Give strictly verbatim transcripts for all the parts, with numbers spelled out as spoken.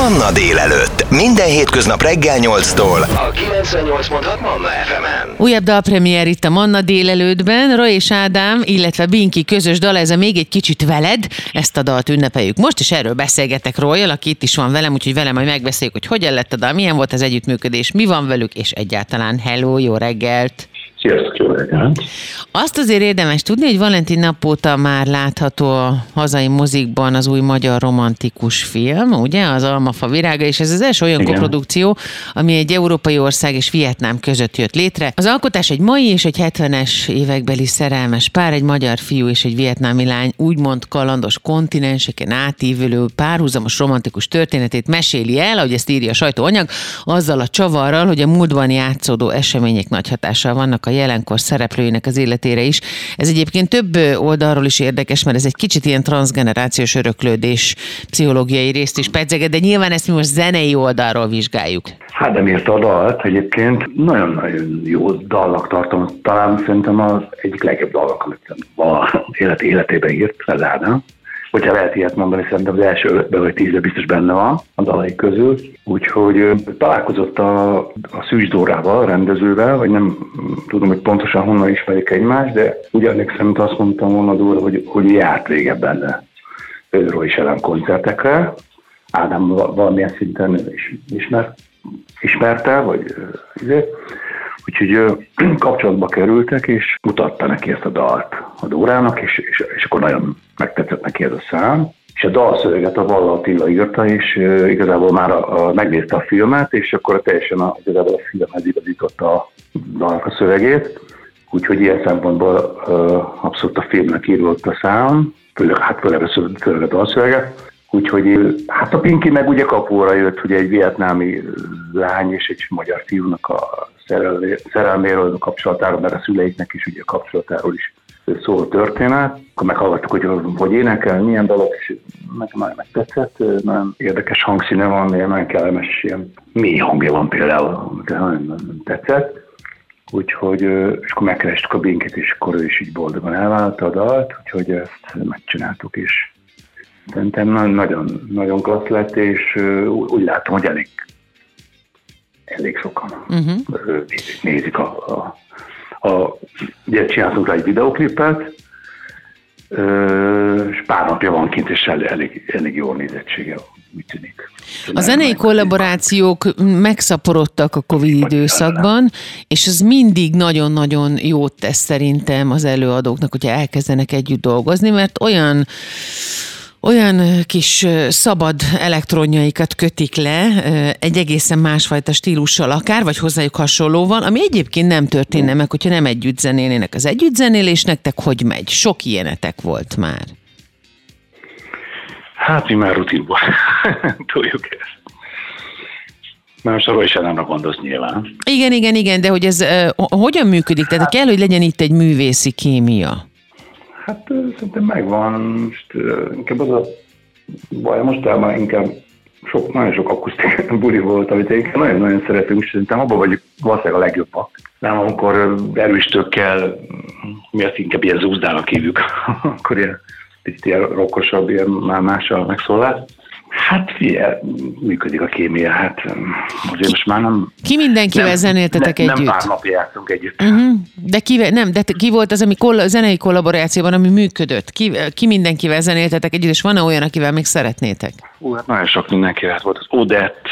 Manna délelőtt. Minden hétköznap reggel nyolctól a kilencvennyolc pont hat Manna ef em-en. Újabb dalpremiér itt a Manna délelőttben. Roy és Ádám, illetve Binki közös dala, ez a Még egy kicsit veled. Ezt a dalt ünnepeljük most, és erről beszélgetek Royal, aki itt is van velem, úgyhogy velem majd megbeszéljük, hogy hogyan lett a dal, milyen volt az együttműködés, mi van velük, és egyáltalán hello, jó reggelt! Sziasztok, jó reggelt! Azt azért érdemes tudni, hogy Valentin nap óta már látható a hazai mozikban az új magyar romantikus film, ugye, az Almafa virága, és ez az első olyan koprodukció, ami egy európai ország és Vietnám között jött létre. Az alkotás egy mai és egy hetvenes évekbeli szerelmes pár, egy magyar fiú és egy vietnámi lány úgymond kalandos kontinenseken átívülő párhuzamos romantikus történetét meséli el, ahogy ezt írja a sajtóanyag, azzal a csavarral, hogy a múltban játszódó események nagy hatással vannak a jelenkor szereplőinek az életére is. Ez egyébként több oldalról is érdekes, mert ez egy kicsit ilyen transzgenerációs öröklődés pszichológiai részt is pedzeget, de nyilván ezt mi most zenei oldalról vizsgáljuk. Hát de miért a dalt egyébként? Nagyon-nagyon jó dalnak tartom. Talán szerintem az egyik legjobb dalnak, amit valaha élet életében írt, Ádám. Hogyha lehet ilyet mondani, szerintem az első ötben vagy tízben biztos benne van a dalai közül. Úgyhogy találkozott a, a Szűcs Dórával, a rendezővel, vagy nem tudom, hogy pontosan honnan ismerik egymást, de ugyanik szerint azt mondtam volna Dóra, hogy, hogy járt régebben benne Roy és Ádám koncertekre. Ádám valamilyen szinten is, ismer, ismerte, vagy izé. Úgyhogy kapcsolatba kerültek, és mutatta neki ezt a dalt a Dórának, és, és, és akkor nagyon megtetszett neki ez a szám. És a dalszöveget a Valhalla Tilla írta, és uh, igazából már a, a, megnézte a filmet, és akkor teljesen a, igazából a filmhez igazította a dalnak a szövegét. Úgyhogy ilyen szempontból uh, abszolút a filmnek írott a szám, főleg, hát főleg a, főleg a dalszöveget. Úgyhogy hát a Pinki meg ugye kapóra jött, hogy egy vietnámi lány és egy magyar fiúnak a szerelméről, a kapcsolatáról, mert a szüleiknek is ugye a kapcsolatáról is szól a történet. Akkor meghallgattuk, hogy hogy énekel, milyen dalok, és nekem nagyon megtetszett, nagyon érdekes hangszíne van, nagyon kellemes, ilyen mély hangja van például, amit nagyon tetszett. Úgyhogy, és akkor megkerestük a Binkit, és akkor ő is így boldogan elvállalta a dalt, úgyhogy ezt megcsináltuk is. Szerintem nagyon, nagyon klassz lett, és úgy látom, hogy elég, elég sokan uh-huh. nézik, nézik a, a, a... Ugye csináltunk rá egy videóklipet, és pár napja van kint, és elég, elég jó nézettsége, úgy tűnik. A zenei kollaborációk megszaporodtak a Covid időszakban, és ez mindig nagyon-nagyon jót tesz szerintem az előadóknak, hogyha elkezdenek együtt dolgozni, mert olyan Olyan kis szabad elektronjaikat kötik le egy egészen másfajta stílussal akár, vagy hozzájuk hasonlóval, ami egyébként nem történne meg, hogyha nem együtt zenélnének. Az együtt zenélés nektek hogy megy? Sok ilyenetek volt már. Hát mi már rutinban tudjuk ezt. Már sorol is ellenre gondolsz nyilván. Igen, igen, igen, de hogy ez uh, hogyan működik? Tehát kell, hogy legyen itt egy művészi kémia. Hát szerintem megvan, most inkább az a baj, mostában inkább sok, nagyon sok akusztik buli volt, amit én nagyon-nagyon szeretünk, és szerintem abban vagyok valószínűleg a legjobbak. Nem, amikor erőstökkel, mi azt inkább ilyen zúzdának hívjuk, akkor ilyen picit ilyen rockosabb, ilyen már mással megszólás. Hát figyelj, működik a kémia, hát azért most már nem... Ki mindenkivel zenéltetek ne, együtt? Nem pár napja játszunk együtt. Uh-huh. De, ki, nem, de ki volt az, ami koll- zenei kollaborációban, ami működött? Ki, ki mindenkivel zenéltetek együtt, és van-e olyan, akivel még szeretnétek? Hú, hát nagyon sok mindenkivel hát volt. Az Odett,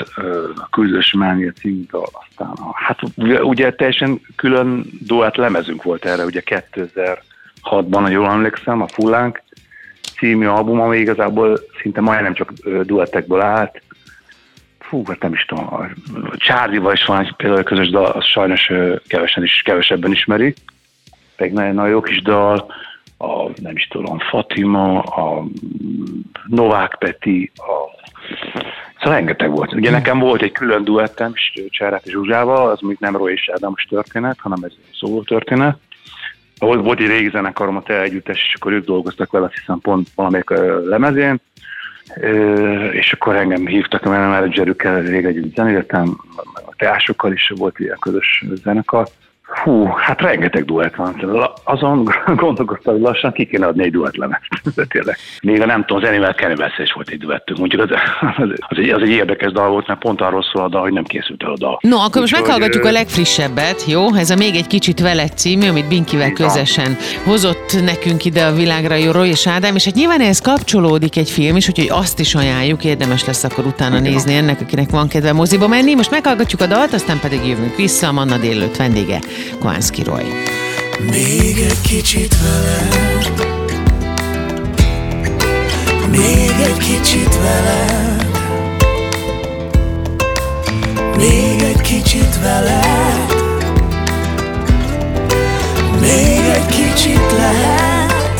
a Küldös Mánia címdal, aztán a... Hát ugye teljesen külön duát lemezünk volt erre, ugye kétezer-hatban, ha jól emlékszem, a Fullánk című album, ami igazából szinte majdnem csak duettekből állt. Fú, hát nem is tudom, a Csárdival is van egy például közös dal, az sajnos kevesen is, kevesebben ismeri. Pedig nagyon-nagyon jó kis dal, a, nem is tudom, Fatima, a Novák Peti, a... szóval rengeteg volt. Ugye nekem volt egy külön duettem, Csárát és Zsuzsával, az még nem Roy és Ádámos történet, hanem ez szóló történet. Volt, volt egy régi zenekarom, a Te együttes, és akkor ők dolgoztak vele, azt hiszem pont valamelyik lemezén, és akkor engem hívtak, mert a menedzserükkel rég együtt zenéltem, a teásokkal is volt ilyen közös zenekar, Hú, hát rengeteg duett van. Azon gondolkodtam, hogy lassan ki kéne adni egy duettlemet. Tényleg. Még a nem tudom, zenével Kennyvelszel is volt egy duettünk. Mondjuk az, az, az, egy, az egy érdekes dal volt, mert pont arról szól a dal, hogy nem készült el a dal. No, akkor úgy most meghallgatjuk ő... a legfrissebbet, jó? Ez a Még egy kicsit veled című, amit Binkivel közösen hozott nekünk ide a világra, jó, Roy és Ádám, és hát nyilván ehhez kapcsolódik egy film is, úgyhogy azt is ajánljuk, érdemes lesz akkor utána nézni ennek, akinek van kedve moziba menni. Most meghallgatjuk a dalt, aztán pedig jövünk vissza, a Manna délelőtt vendége Koánszki Roy. Még egy kicsit veled, még egy kicsit veled, még egy kicsit veled, még egy kicsit lehet.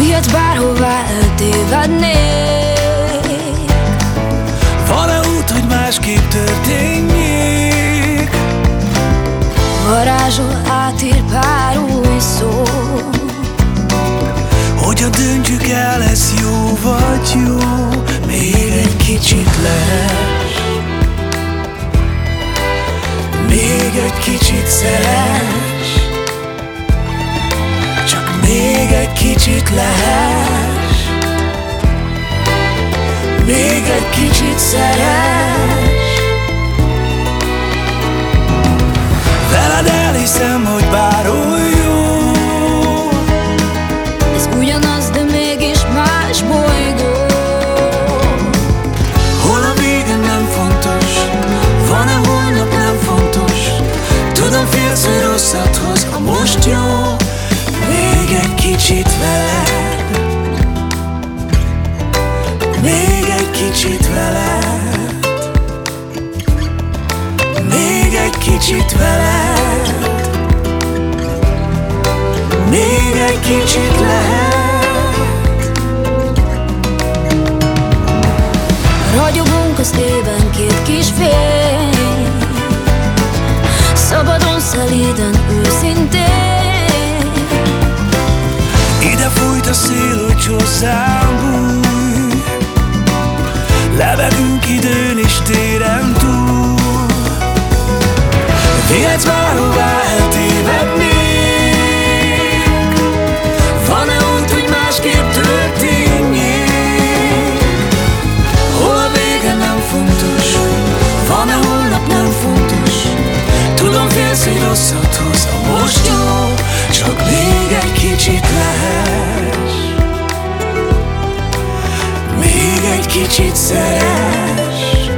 Vihetsz bárhová, eltévednék. Van-e út, hogy másképp történjék? Varázsol, átír pár új szó. Hogyan döntjük el, ez jó vagy jó? Még egy kicsit lehess, még egy kicsit szeress, csak még egy kicsit lehess, még egy kicsit szeress. Veled elhiszem, hogy bár oly jó, ez ugyanaz, de mégis más bolygó. Hol a vége nem fontos, van a holnap nem fontos. Tudom, félsz, hogy rosszat hoz, a most jó. Még egy kicsit veled, még egy kicsit veled, még egy kicsit veled, még egy kicsit lehet. Ragyogunk az ében két kis fény, szabadon, szelíden, őszintén. Ide fújt a szél, úgy hozzám bújj, levegünk időn és téren túl. Vihetsz bárhová, eltévednék. Van-e út, hogy másképp történjék? Hol a vége nem fontos, van-e holnap nem fontos. Tudom, félsz, hogy rosszat hoz, a most jó. Csak még egy kicsit lehess, még egy kicsit szeress,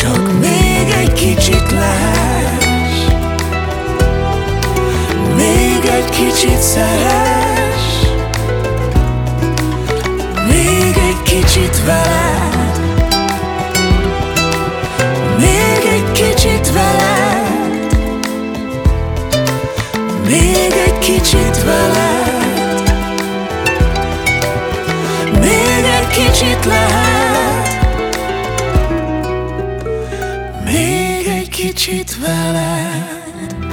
csak még egy kicsit lehess, még egy kicsit szeress, még egy kicsit veled, még egy kicsit veled, még egy kicsit veled, még egy kicsit lehet.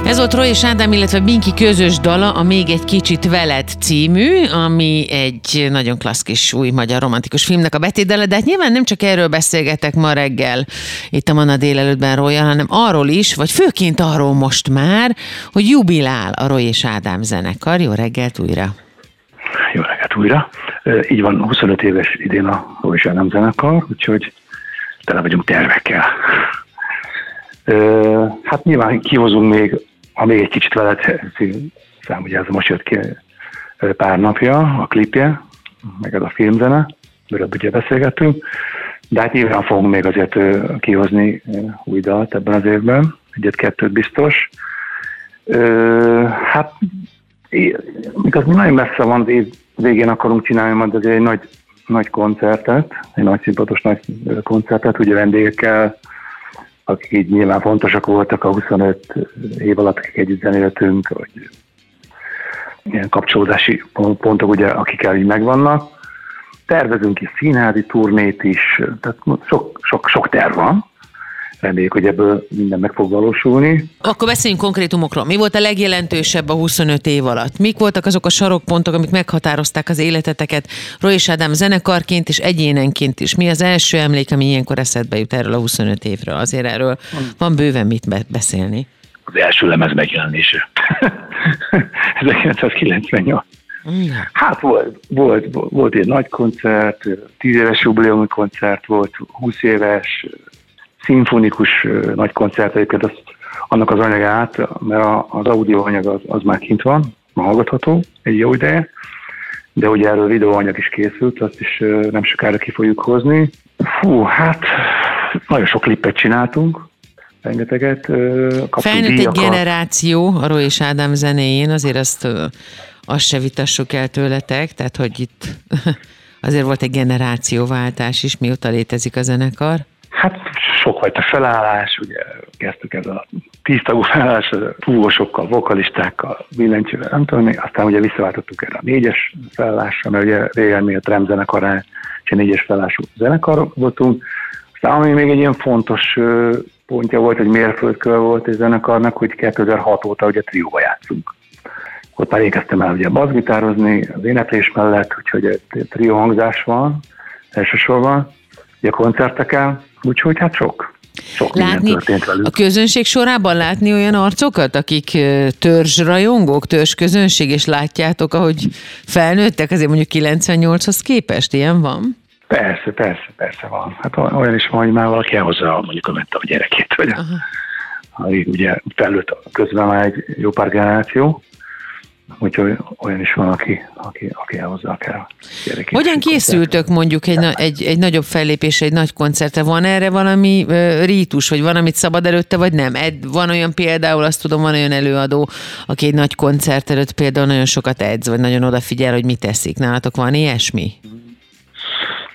Ez volt Roy és Ádám, illetve Binki közös dala, a Még egy kicsit veled című, ami egy nagyon klassz kis új magyar romantikus filmnek a betétdala, de hát nyilván nem csak erről beszélgetek ma reggel itt a Manna délelőttben Royal, hanem arról is, vagy főként arról most már, hogy jubilál a Roy és Ádám zenekar. Jó reggelt újra! Jó reggelt újra! Így van, huszonöt éves idén a Roy és Ádám zenekar, úgyhogy tele vagyunk tervekkel. Uh, hát nyilván kihozunk még, ha még egy kicsit veled szám, ugye ez most jött ki pár napja, a klipje, meg ez a filmzene, miről ugye beszélgettünk, de hát nyilván fogunk még azért kihozni új dalt ebben az évben, egyet-kettőt biztos. Uh, hát mikor nagyon messze van, év végén akarunk csinálni majd azért egy nagy, nagy koncertet, egy nagy színpados nagy koncertet, ugye vendégekkel, akik így nyilván fontosak voltak a huszonöt év alatt, akik együtt zenéltünk, vagy ilyen kapcsolódási pontok, ugye, akikkel így megvannak. Tervezünk is színházi turnét is, tehát sok, sok, sok terv van. reméljük, hogy ebből minden meg fog valósulni. Akkor beszéljünk konkrétumokról. Mi volt a legjelentősebb a huszonöt év alatt? Mik voltak azok a sarokpontok, amik meghatározták az életeteket Roy és Ádám zenekarként és egyénenként is? Mi az első emlék, ami ilyenkor eszedbe jut erről a huszonöt évről? Azért erről van bőven mit beszélni. Az első lemez megjelenése. ezerkilencszázkilencvennyolc. Hát volt, volt, volt egy nagy koncert, tíz éves jubileumi koncert volt, húsz éves szimfonikus nagy koncert, egyébként azt, annak az anyagát, mert az audio anyag az, az már kint van, már hallgatható egy jó ideje, de ugye erről videóanyag is készült, azt is nem sokára ki fogjuk hozni. Fú, hát nagyon sok klippet csináltunk, rengeteget kaptunk. Felnőtt egy generáció a Roy és Ádám zenéjén, azért azt... azt se vitassuk el tőletek, tehát hogy itt azért volt egy generációváltás is, mióta létezik a zenekar. Hát sokfajta felállás, ugye kezdtük ez a tíztagú felállás, fúvósokkal, vokalistákkal, billentyűvel, nem tudom, aztán ugye visszaváltottuk erre a négyes felállásra, mert ugye régen mi a Trem zenekarán és a négyes felállású zenekar voltunk. Aztán ami még egy ilyen fontos pontja volt, hogy mérföldkő volt a zenekarnak, hogy kétezer-hat óta ugye trióba játszunk. Ott már ékeztem el ugye bassgitározni az éneklés mellett, úgyhogy egy trió hangzás van, elsősorban, ugye koncertekkel, úgyhogy hát sok, sok látni, minden történt velük. A közönség sorában látni olyan arcokat, akik törzsrajongók, törzsközönség, és látjátok, ahogy felnőttek, azért mondjuk kilencvennyolchoz képest, ilyen van? Persze, persze, persze van. Hát olyan is van, hogy már valaki elhozza mondjuk a ment a gyerekét, vagy aha. Ugye felnőtt közben már egy jó pár generáció, úgyhogy olyan is van, aki, aki, aki elhozzá kell. Gyerekét. Hogyan készültök mondjuk egy, na, egy, egy nagyobb fellépésre, egy nagy koncertre? Van erre valami uh, rítus, vagy van, amit szabad előtte, vagy nem? Ed, van olyan például, azt tudom, van olyan előadó, aki egy nagy koncert előtt például nagyon sokat edz, vagy nagyon odafigyel, hogy mit teszik. Nálatok van ilyesmi?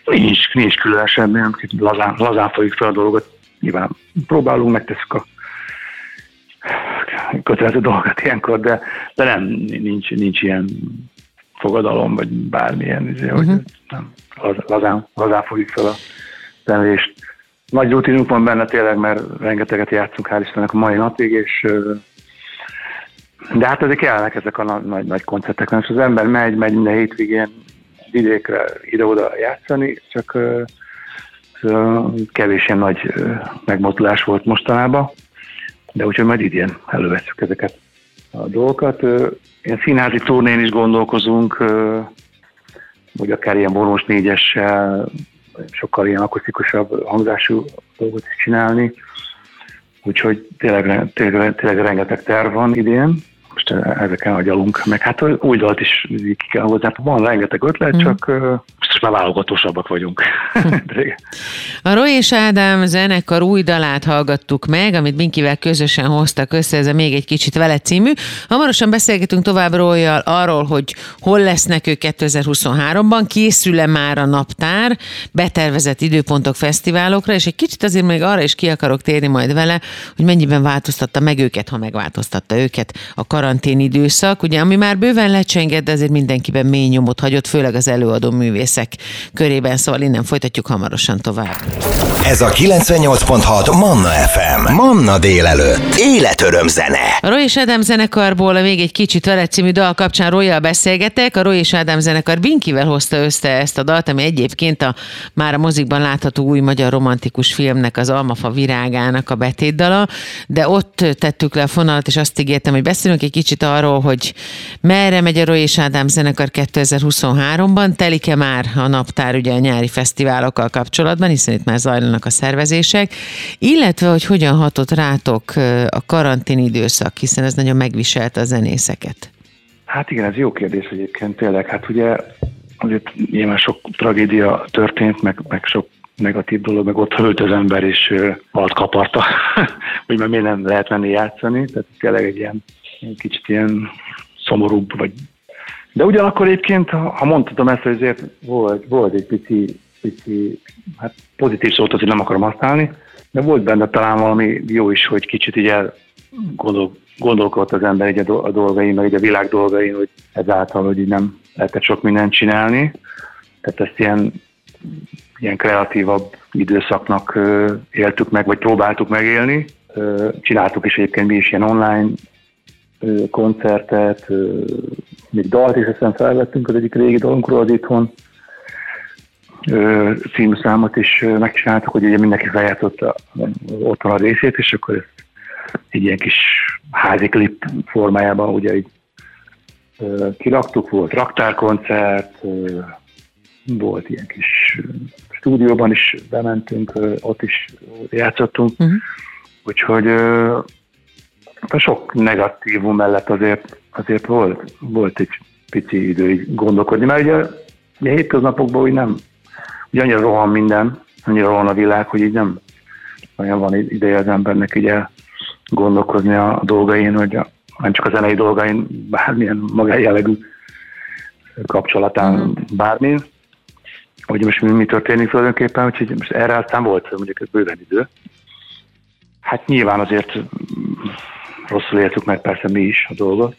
Nincs, nincs különösebb, nem. Lazán, lazán fogjuk fel a dolgot. Nyilván próbálunk, megteszük a kötelező dolgokat ilyenkor, de, de nem, nincs, nincs ilyen fogadalom, vagy bármilyen, izé, uh-huh. hogy nem, lazán, lazán fogjuk fel a zenélést. Nagy rutinunk van benne tényleg, mert rengeteget játszunk, hál' Istennek a mai napig, és de hát ezek kellenek ezek a nagy, nagy koncertek, és az ember megy, megy minden hétvégén vidékre, ide-oda játszani, csak kevés ilyen nagy megmozdulás volt mostanában. De úgyhogy majd idén elővesszük ezeket a dolgokat. Ilyen színházi turnén is gondolkozunk, vagy akár ilyen vonós négyessel, sokkal ilyen akusztikusabb hangzású dolgot is csinálni. Úgyhogy tényleg, tényleg, tényleg rengeteg terv van idén. Most ezeken agyalunk. Meg hát új dalt is ki kell hozzá. Van rengeteg ötlet, mm. csak most már válogatósabbak vagyunk. A Roy és Ádám zenekar új dalát hallgattuk meg, amit Binkivel közösen hoztak össze, ez a Még egy kicsit veled című. Hamarosan beszélgetünk tovább Royjal arról, hogy hol lesznek ők kétezer-huszonháromban, készül-e már a naptár, betervezett időpontok fesztiválokra, és egy kicsit azért még arra is ki akarok térni majd vele, hogy mennyiben változtatta meg őket, ha megváltoztatta őket a karantén időszak, ugye, ami már bőven lecsengett, de azért mindenkiben mély nyomot hagyott, főleg az előadó művészek körében, szóval innen folytatjuk hamarosan tovább. Ez a kilencvennyolc pont hat Manna ef em, Manna délelőtt, életöröm zene. A Roy és Ádám zenekarból a Még egy kicsit veled című dal kapcsán Royjal beszélgetek, a Roy és Ádám zenekar Binkivel hozta össze ezt a dalt, ami egyébként a már a mozikban látható új magyar romantikus filmnek, az Almafa virágának a betétdala, de ott tettük le a fonalat, és azt ígértem, hogy beszélünk egy kicsit arról, hogy merre megy a Roy és Ádám zenekar kétezer-huszonháromban, telik-e már a naptár ugye a nyári fesztiválokkal kapcsolatban, hiszen itt már zajlanak a szervezések, illetve, hogy hogyan hatott rátok a karantén időszak, hiszen ez nagyon megviselte a zenészeket. Hát igen, ez jó kérdés egyébként tényleg. Hát ugye, ugye nyilván sok tragédia történt, meg, meg sok negatív dolog, meg ott hőlt az ember, és alt kaparta, hogy már miért nem lehet menni játszani, tehát tényleg egy ilyen kicsit ilyen szomorúbb, vagy... De ugyanakkor egyébként, ha mondhatom ezt, hogy azért volt, volt egy pici, pici, hát pozitív szót azért nem akarom használni, de volt benne talán valami jó is, hogy kicsit így elgondol, gondolkodott az ember így a dolgain, meg így a világ dolgain, hogy ezáltal, hogy így nem lehetett sok mindent csinálni. Tehát ezt ilyen ilyen kreatívabb időszaknak éltük meg, vagy próbáltuk megélni. Csináltuk is egyébként mi is ilyen online koncertet, még dalt is aztán felvettünk az egyik régi dalunkról az itthon. Című számot is megcsináltuk, hogy ugye mindenki feljátszotta otthon a részét, és akkor ezt egy ilyen kis házi klip formájában ugye így kiraktuk, volt raktárkoncert, volt ilyen kis stúdióban is bementünk, ott is játszottunk, uh-huh. úgyhogy sok negatívum mellett azért, azért volt, volt egy pici idő gondolkodni, mert ugye a hétköznapokban úgy nem, ugye annyira rohan minden, annyira rohan a világ, hogy így nem olyan van ideje az embernek így elgondolkozni a dolgain, hogy a, nem csak a zenei dolgain, bármilyen magánjellegű kapcsolatán bármin, hogy most mi, mi történik tulajdonképpen, úgyhogy most erre aztán volt mondjuk ez bőven idő. Hát nyilván azért rosszul éltük meg persze mi is a dolgot,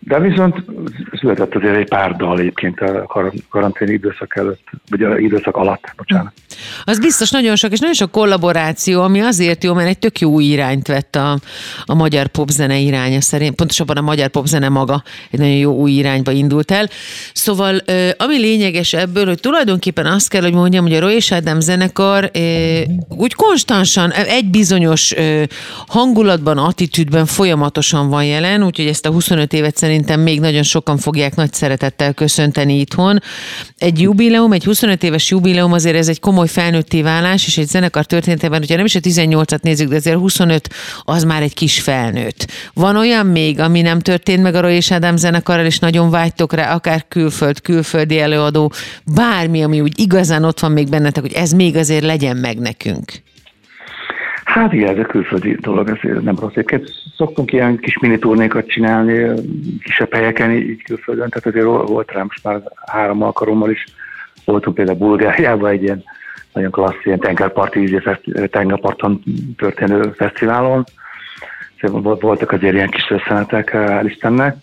de viszont született azért egy pár dal egyébként a karantén időszak előtt, vagy a időszak alatt, bocsánat. Az biztos nagyon sok, és nagyon sok kollaboráció, ami azért jó, mert egy tök jó irányt vett a, a magyar popzene iránya szerint, pontosabban a magyar popzene maga egy nagyon jó új irányba indult el. Szóval ami lényeges ebből, hogy tulajdonképpen azt kell, hogy mondjam, hogy a Roy és Ádám zenekar úgy konstansan, egy bizonyos hangulatban, attitűdben folyamatosan van jelen, úgyhogy ezt a huszonöt évet szerintem még nagyon sokan fogják nagy szeretettel köszönteni itthon. Egy jubileum, egy huszonöt éves jubileum, azért ez egy komoly felnőtté válás, és egy zenekar történetében, hogyha nem is a tizennyolcat nézzük, de azért huszonöt az már egy kis felnőtt. Van olyan még, ami nem történt meg a Roy és Ádám zenekarral, és nagyon vágytok rá, akár külföld, külföldi előadó, bármi, ami úgy igazán ott van még bennetek, hogy ez még azért legyen meg nekünk. Hát igen, ez a külföldi dolog, ez nem rossz. Épp szoktunk ilyen kis miniturnékat csinálni, kisebb helyeken, így külföldön, tehát azért volt rá most már három alkalommal is. Voltunk például Bulgáriában egy ilyen nagyon klassz, ilyen tengerparti, tengerparton történő fesztiválon. Voltak azért ilyen kis összenetek, hál' Istennek.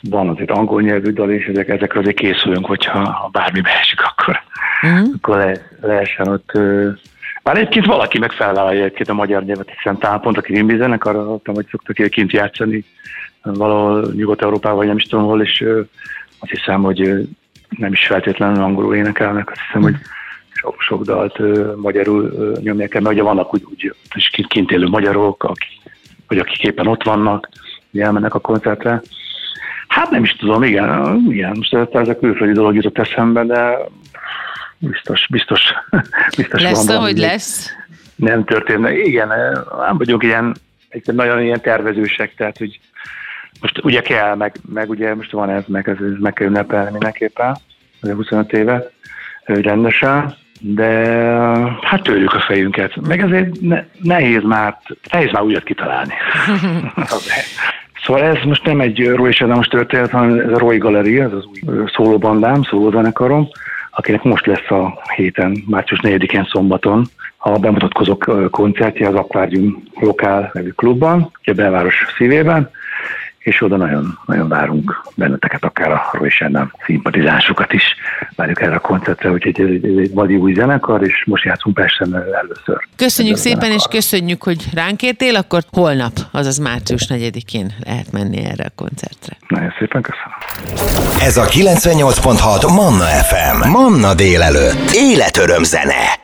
Van azért angol nyelvű dal, és ezek, ezekre azért készülünk, hogyha bármi beesik, akkor, mm. akkor le, lehessen ott... Már egyébként valaki meg felvállalja egyébként a magyar nyelvet, hiszen támpont, aki rimbi zenekar, arra adtam, hogy szoktak ilyen kint játszani valahol Nyugat-Európában, vagy nem is tudom hol, és azt hiszem, hogy nem is feltétlenül angolul énekelnek, azt hiszem, hogy sok, sok dalt magyarul nyomják el, mert ugye vannak úgy, úgy kint élő magyarok, akik, vagy akik éppen ott vannak, elmennek a koncertre. Hát nem is tudom, igen, igen, most ez a külföldi dolog jutott eszembe, de... Biztos, biztos, biztos lesz, van, ahogy lesz. Nem történne. Igen, nem vagyunk ilyen, nagyon ilyen tervezősek, tehát hogy most ugye kell, meg, meg ugye most van ez, meg ez, ez meg kell ünnepelni mindenképpen, huszonöt éve rendesen, de hát törjük a fejünket. Meg ezért ne, nehéz már, nehéz már újat kitalálni. Szóval ez most nem egy Roy és Ádámos történet, hanem ez a Roy Galéria, ez az új szólóbandám, szólózenekarom, akinek most lesz a héten, március negyedikén szombaton a bemutatkozók koncertje az Akvárium Lokál nevű klubban, a belváros szívében, és oda nagyon, nagyon várunk benneteket, akár a Roy és Ádám szimpatizánsokat is várjuk erre a koncertre, úgyhogy ez egy, egy vadi új zenekar, és most játszunk Pesten először. Köszönjük szépen, és köszönjük, hogy ránk értél, akkor holnap, azaz március negyedikén lehet menni erre a koncertre. Nagyon szépen köszönöm. Ez a kilencvennyolc pont hat Manna ef em, Manna délelőtt, életöröm zene.